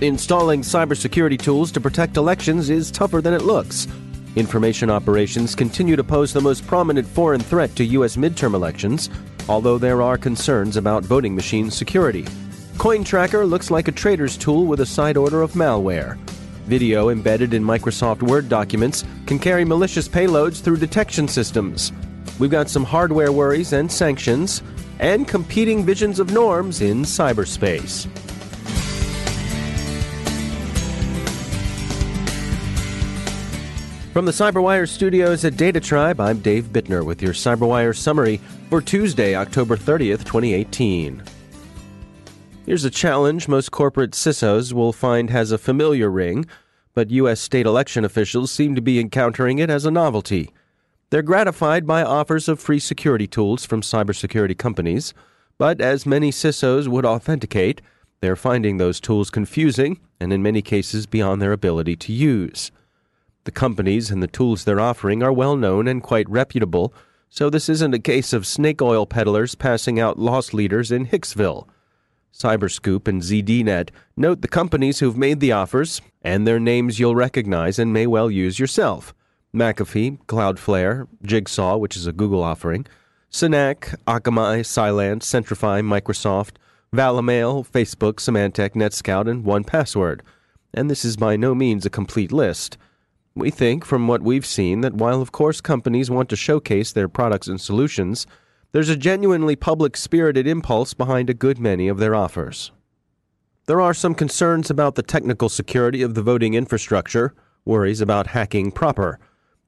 Installing cybersecurity tools to protect elections is tougher than it looks. Information operations continue to pose the most prominent foreign threat to U.S. midterm elections, although there are concerns about voting machine security. CoinTracker looks like a trader's tool with a side order of malware. Video embedded in Microsoft Word documents can carry malicious payloads through detection systems. We've got some hardware worries and sanctions, and competing visions of norms in cyberspace. From the CyberWire studios at Data Tribe, I'm Dave Bittner with your CyberWire summary for Tuesday, October 30th, 2018. Here's a challenge most corporate CISOs will find has a familiar ring, but U.S. state election officials seem to be encountering it as a novelty. They're gratified by offers of free security tools from cybersecurity companies, but as many CISOs would authenticate, they're finding those tools confusing and in many cases beyond their ability to use. The companies and the tools they're offering are well-known and quite reputable, so this isn't a case of snake oil peddlers passing out loss leaders in Hicksville. CyberScoop and ZDNet note the companies who've made the offers, and their names you'll recognize and may well use yourself. McAfee, Cloudflare, Jigsaw, which is a Google offering, Synac, Akamai, Cylance, Centrify, Microsoft, Valimail, Facebook, Symantec, Netscout, and OnePassword. And this is by no means a complete list. We think, from what we've seen, that while of course companies want to showcase their products and solutions, there's a genuinely public-spirited impulse behind a good many of their offers. There are some concerns about the technical security of the voting infrastructure, worries about hacking proper.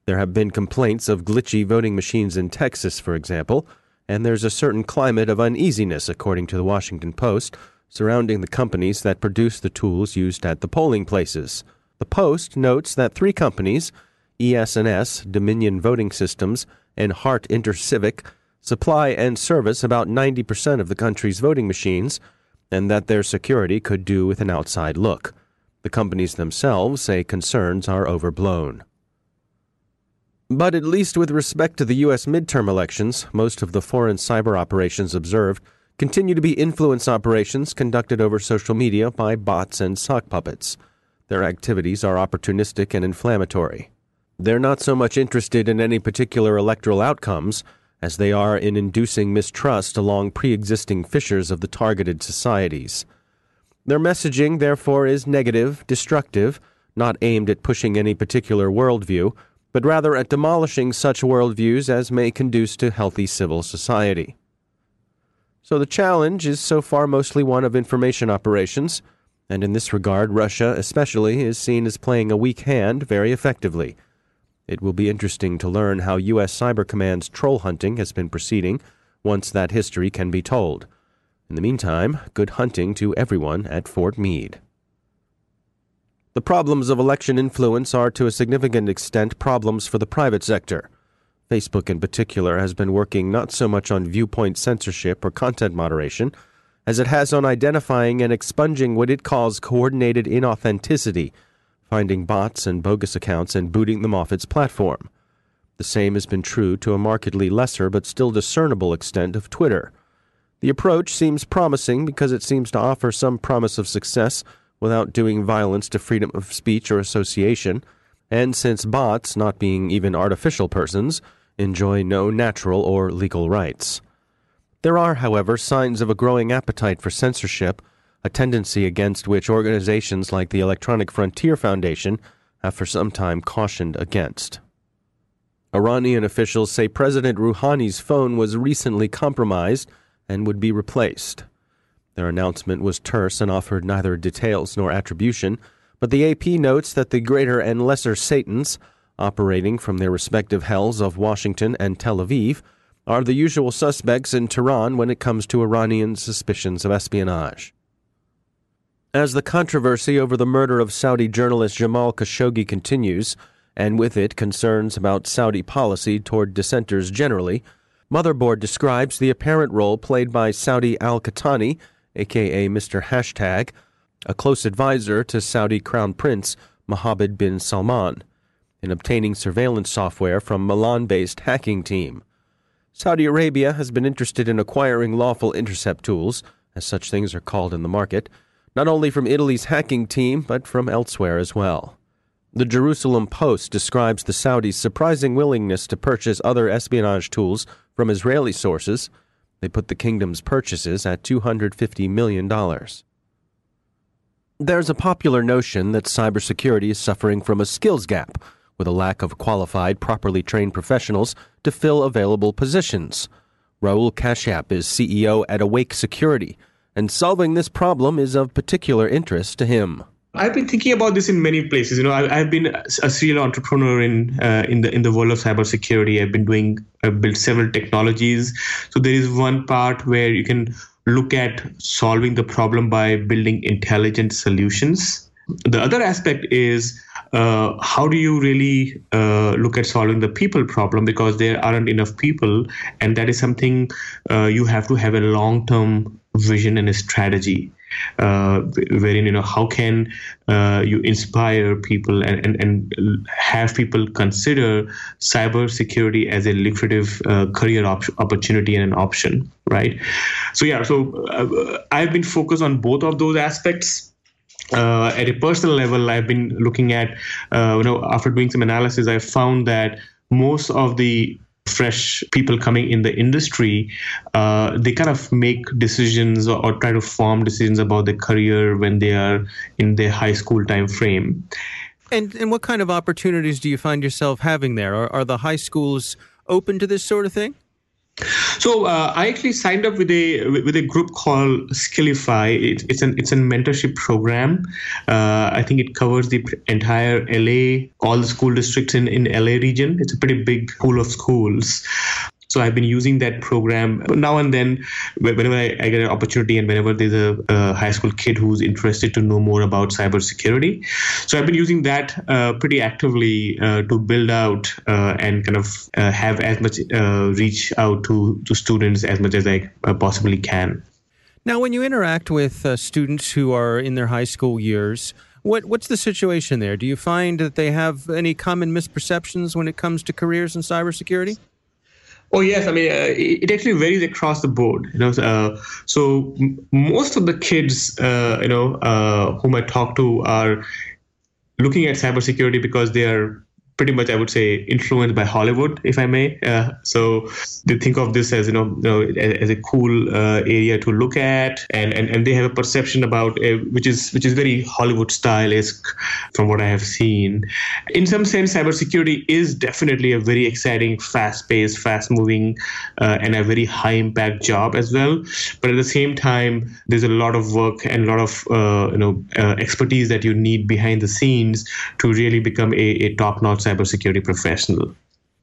There have been complaints of glitchy voting machines in Texas, for example, and there's a certain climate of uneasiness, according to the Washington Post, surrounding the companies that produce the tools used at the polling places. The Post notes that three companies, ES&S, Dominion Voting Systems, and Hart InterCivic, supply and service about 90% of the country's voting machines, and that their security could do with an outside look. The companies themselves say concerns are overblown. But at least with respect to the U.S. midterm elections, most of the foreign cyber operations observed continue to be influence operations conducted over social media by bots and sock puppets. Their activities are opportunistic and inflammatory. They're not so much interested in any particular electoral outcomes as they are in inducing mistrust along pre-existing fissures of the targeted societies. Their messaging, therefore, is negative, destructive, not aimed at pushing any particular worldview, but rather at demolishing such worldviews as may conduce to healthy civil society. So the challenge is so far mostly one of information operations, and in this regard, Russia especially is seen as playing a weak hand very effectively. It will be interesting to learn how U.S. Cyber Command's troll hunting has been proceeding once that history can be told. In the meantime, good hunting to everyone at Fort Meade. The problems of election influence are to a significant extent problems for the private sector. Facebook in particular has been working not so much on viewpoint censorship or content moderation, as it has on identifying and expunging what it calls coordinated inauthenticity, finding bots and bogus accounts and booting them off its platform. The same has been true to a markedly lesser but still discernible extent of Twitter. The approach seems promising because it seems to offer some promise of success without doing violence to freedom of speech or association, and since bots, not being even artificial persons, enjoy no natural or legal rights. There are, however, signs of a growing appetite for censorship, a tendency against which organizations like the Electronic Frontier Foundation have for some time cautioned against. Iranian officials say President Rouhani's phone was recently compromised and would be replaced. Their announcement was terse and offered neither details nor attribution, but the AP notes that the greater and lesser Satans, operating from their respective hells of Washington and Tel Aviv, are the usual suspects in Tehran when it comes to Iranian suspicions of espionage. As the controversy over the murder of Saudi journalist Jamal Khashoggi continues, and with it concerns about Saudi policy toward dissenters generally, Motherboard describes the apparent role played by Saudi al-Qahtani, a.k.a. Mr. Hashtag, a close advisor to Saudi Crown Prince Mohammed bin Salman, in obtaining surveillance software from Milan-based hacking team. Saudi Arabia has been interested in acquiring lawful intercept tools, as such things are called in the market, not only from Italy's hacking team, but from elsewhere as well. The Jerusalem Post describes the Saudis' surprising willingness to purchase other espionage tools from Israeli sources. They put the kingdom's purchases at $250 million. There's a popular notion that cybersecurity is suffering from a skills gap, with a lack of qualified, properly trained professionals to fill available positions. Rahul Kashyap is CEO at Awake Security, and solving this problem is of particular interest to him. I've been thinking about this in many places. I've been a serial entrepreneur in the world of cybersecurity. I've built several technologies. So there is one part where you can look at solving the problem by building intelligent solutions. The other aspect is how do you really look at solving the people problem, because there aren't enough people, and that is something you have to have a long-term vision and a strategy wherein how can you inspire people and have people consider cybersecurity as a lucrative career opportunity and an option, right? So I've been focused on both of those aspects. At a personal level, I've been looking at, after doing some analysis, I found that most of the fresh people coming in the industry, they kind of make decisions or try to form decisions about their career when they are in their high school time frame. And what kind of opportunities do you find yourself having there? Are the high schools open to this sort of thing? So I actually signed up with a group called Skillify. It's a mentorship program. I think it covers the entire LA, all the school districts in LA region. It's a pretty big pool of schools. So I've been using that program now and then, whenever I get an opportunity and whenever there's a high school kid who's interested to know more about cybersecurity. So I've been using that pretty actively to build out and kind of have as much reach out to students as much as I possibly can. Now, when you interact with students who are in their high school years, what's the situation there? Do you find that they have any common misperceptions when it comes to careers in cybersecurity? Oh, yes. I mean, it actually varies across the board. So most of the kids, whom I talk to are looking at cybersecurity because they are pretty much, I would say, influenced by Hollywood, if I may. So they think of this as, as a cool area to look at. And they have a perception about which is very Hollywood style-esque from what I have seen. In some sense, cybersecurity is definitely a very exciting, fast-paced, fast-moving, and a very high-impact job as well. But at the same time, there's a lot of work and a lot of expertise that you need behind the scenes to really become a top-notch cybersecurity professional.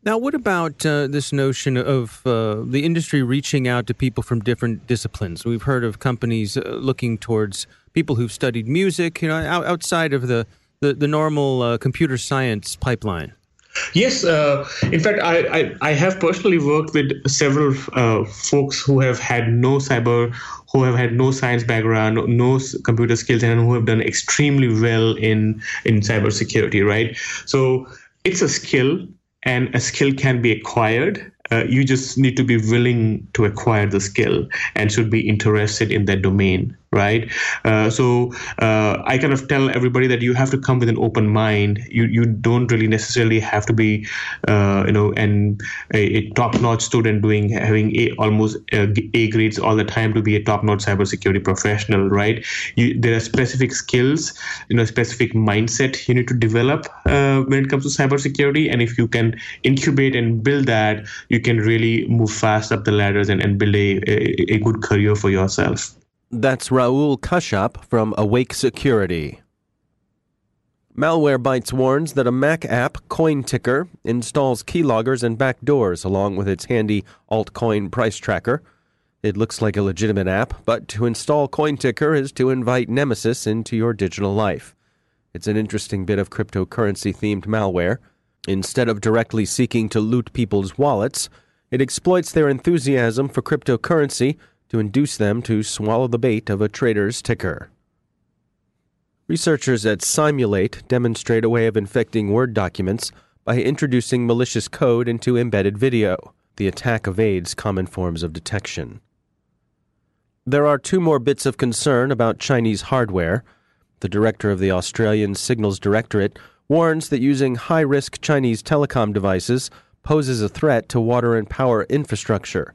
Now, what about this notion of the industry reaching out to people from different disciplines? We've heard of companies looking towards people who've studied music, outside of the normal computer science pipeline. Yes. In fact, I have personally worked with several folks who have had no science background, no computer skills, and who have done extremely well in cybersecurity, right? So it's a skill, and a skill can be acquired. You just need to be willing to acquire the skill and should be interested in that domain. right? So I kind of tell everybody that you have to come with an open mind. You don't really necessarily have to be, a top-notch student having almost A grades all the time to be a top-notch cybersecurity professional, right? There are specific skills, specific mindset you need to develop when it comes to cybersecurity. And if you can incubate and build that, you can really move fast up the ladders and build a good career for yourself. That's Rahul Kashyap from Awake Security. Malwarebytes warns that a Mac app, CoinTicker, installs keyloggers and backdoors along with its handy altcoin price tracker. It looks like a legitimate app, but to install CoinTicker is to invite Nemesis into your digital life. It's an interesting bit of cryptocurrency-themed malware. Instead of directly seeking to loot people's wallets, it exploits their enthusiasm for cryptocurrency to induce them to swallow the bait of a trader's ticker. Researchers at Simulate demonstrate a way of infecting Word documents by introducing malicious code into embedded video. The attack evades common forms of detection. There are two more bits of concern about Chinese hardware. The director of the Australian Signals Directorate warns that using high-risk Chinese telecom devices poses a threat to water and power infrastructure.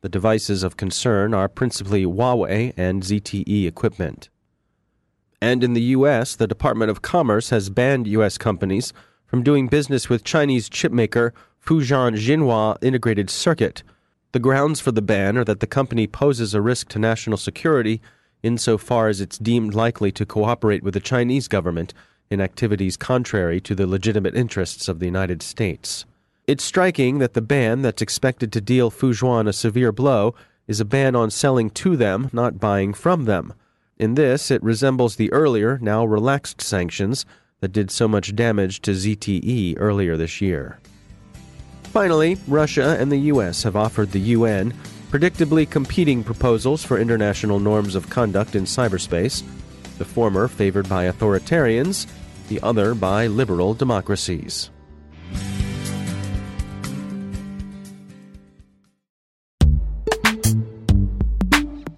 The devices of concern are principally Huawei and ZTE equipment. And in the U.S., the Department of Commerce has banned U.S. companies from doing business with Chinese chipmaker Fujian Jinhua Integrated Circuit. The grounds for the ban are that the company poses a risk to national security insofar as it's deemed likely to cooperate with the Chinese government in activities contrary to the legitimate interests of the United States. It's striking that the ban that's expected to deal Fujian a severe blow is a ban on selling to them, not buying from them. In this, it resembles the earlier, now relaxed sanctions that did so much damage to ZTE earlier this year. Finally, Russia and the U.S. have offered the UN predictably competing proposals for international norms of conduct in cyberspace, the former favored by authoritarians, the other by liberal democracies.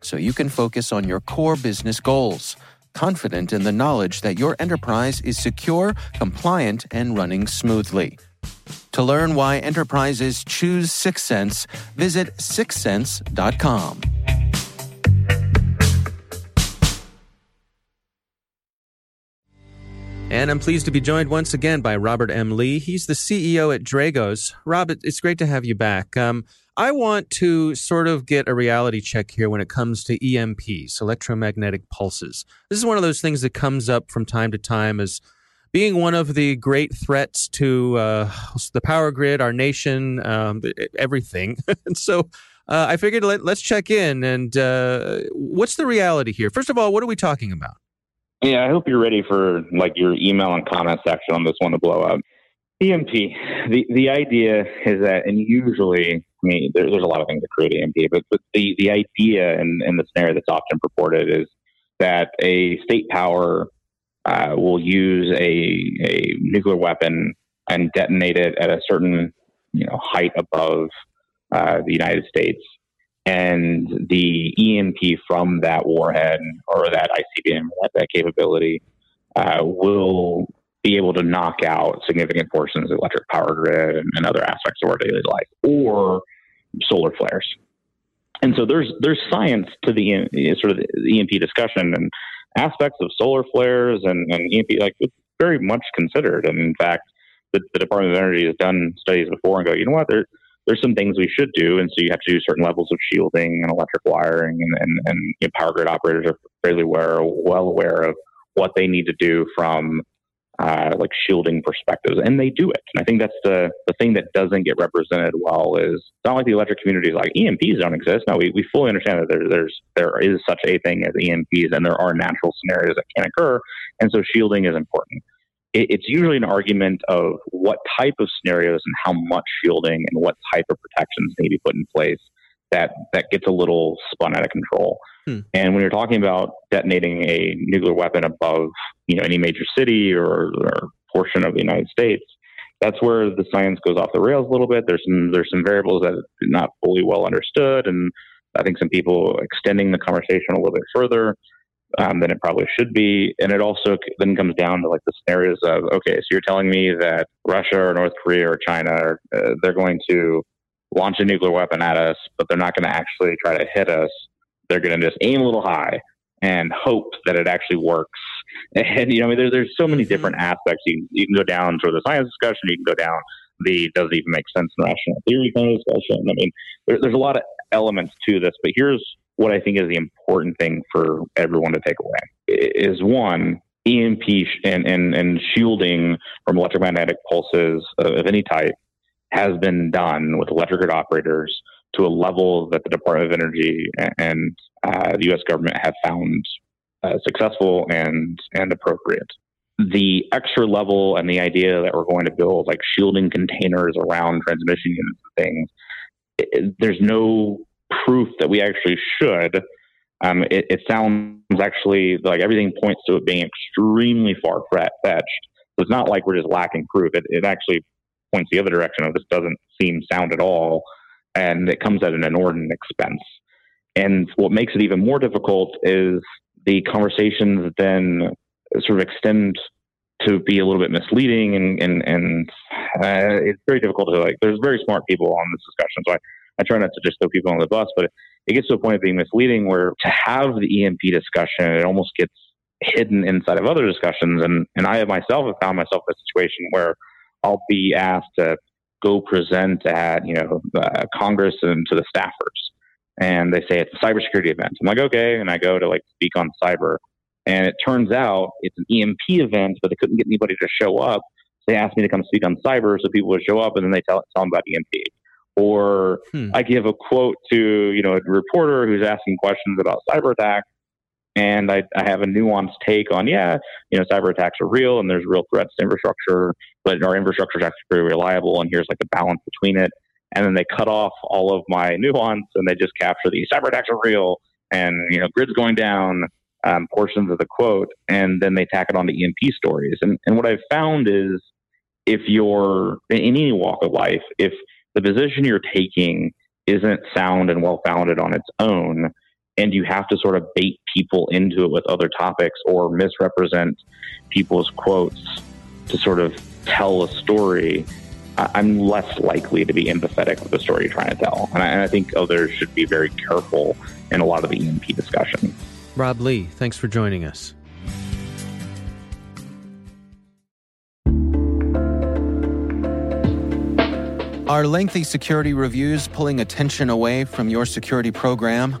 so you can focus on your core business goals, confident in the knowledge that your enterprise is secure, compliant, and running smoothly. To learn why enterprises choose SixSense, visit SixSense.com. And I'm pleased to be joined once again by Robert M. Lee. He's the CEO at Dragos. Rob, it's great to have you back. I want to sort of get a reality check here when it comes to EMPs, electromagnetic pulses. This is one of those things that comes up from time to time as being one of the great threats to the power grid, our nation, everything. And so I figured let's check in. And what's the reality here? First of all, what are we talking about? Yeah, I hope you're ready for like your email and comment section on this one to blow up. EMP. The idea is that, and usually, I mean, there's a lot of things that create EMP, but the idea and the scenario that's often purported is that a state power will use a nuclear weapon and detonate it at a certain height above the United States, and the EMP from that warhead or that ICBM, that capability, will be able to knock out significant portions of the electric power grid and other aspects of our daily life, or solar flares. And so there's science to the sort of the EMP discussion, and aspects of solar flares and EMP, like, it's very much considered. And in fact, the Department of Energy has done studies before and go, you know what, there's some things we should do. And so you have to do certain levels of shielding and electric wiring, and power grid operators are fairly well aware of what they need to do from like shielding perspectives, and they do it. And I think that's the thing that doesn't get represented well is it's not like the electric community is like EMPs don't exist. No, we fully understand that there is such a thing as EMPs, and there are natural scenarios that can occur. And so shielding is important. It's usually an argument of what type of scenarios and how much shielding and what type of protections need to be put in place that gets a little spun out of control. And when you're talking about detonating a nuclear weapon above, any major city or portion of the United States, that's where the science goes off the rails a little bit. There's some variables that are not fully well understood, and I think some people extending the conversation a little bit further than it probably should be. And it also then comes down to like the scenarios of, okay, so you're telling me that Russia or North Korea or China, they're going to launch a nuclear weapon at us, but they're not going to actually try to hit us. They're going to just aim a little high and hope that it actually works. And, there's so many different aspects. You can go down to the science discussion. You can go down the does it even make sense and rational theory kind of discussion. I mean, there's a lot of elements to this, but here's what I think is the important thing for everyone to take away is one, EMP and shielding from electromagnetic pulses of any type has been done with electric grid operators to a level that the Department of Energy and the U.S. government have found successful and appropriate. The extra level and the idea that we're going to build like shielding containers around transmission units and things, there's no proof that we actually should. It sounds actually like everything points to it being extremely far-fetched. So it's not like we're just lacking proof. It actually points the other direction of this doesn't seem sound at all. And it comes at an inordinate expense. And what makes it even more difficult is the conversations then sort of extend to be a little bit misleading, and it's very difficult to like. There's very smart people on this discussion, so I try not to just throw people on the bus, but it gets to a point of being misleading where to have the EMP discussion, it almost gets hidden inside of other discussions. And I myself have found myself in a situation where I'll be asked to go present at Congress and to the staffers, and they say it's a cybersecurity event. I'm like, okay, and I go to like speak on cyber, and it turns out it's an EMP event, but they couldn't get anybody to show up. So they asked me to come speak on cyber, so people would show up, and then they tell them about EMP. Or I give a quote to a reporter who's asking questions about cyber attacks, and I have a nuanced take on cyber attacks are real, and there's real threats to infrastructure. But our infrastructure is actually pretty reliable, and here's like the balance between it. And then they cut off all of my nuance, and they just capture the cyber attacks are real, and grids going down portions of the quote, and then they tack it on to EMP stories. And what I've found is, if you're in any walk of life, if the position you're taking isn't sound and well founded on its own, and you have to sort of bait people into it with other topics or misrepresent people's quotes to sort of tell a story, I'm less likely to be empathetic with the story you're trying to tell. And I think others should be very careful in a lot of the EMP discussion. Rob Lee, thanks for joining us. Are lengthy security reviews pulling attention away from your security program?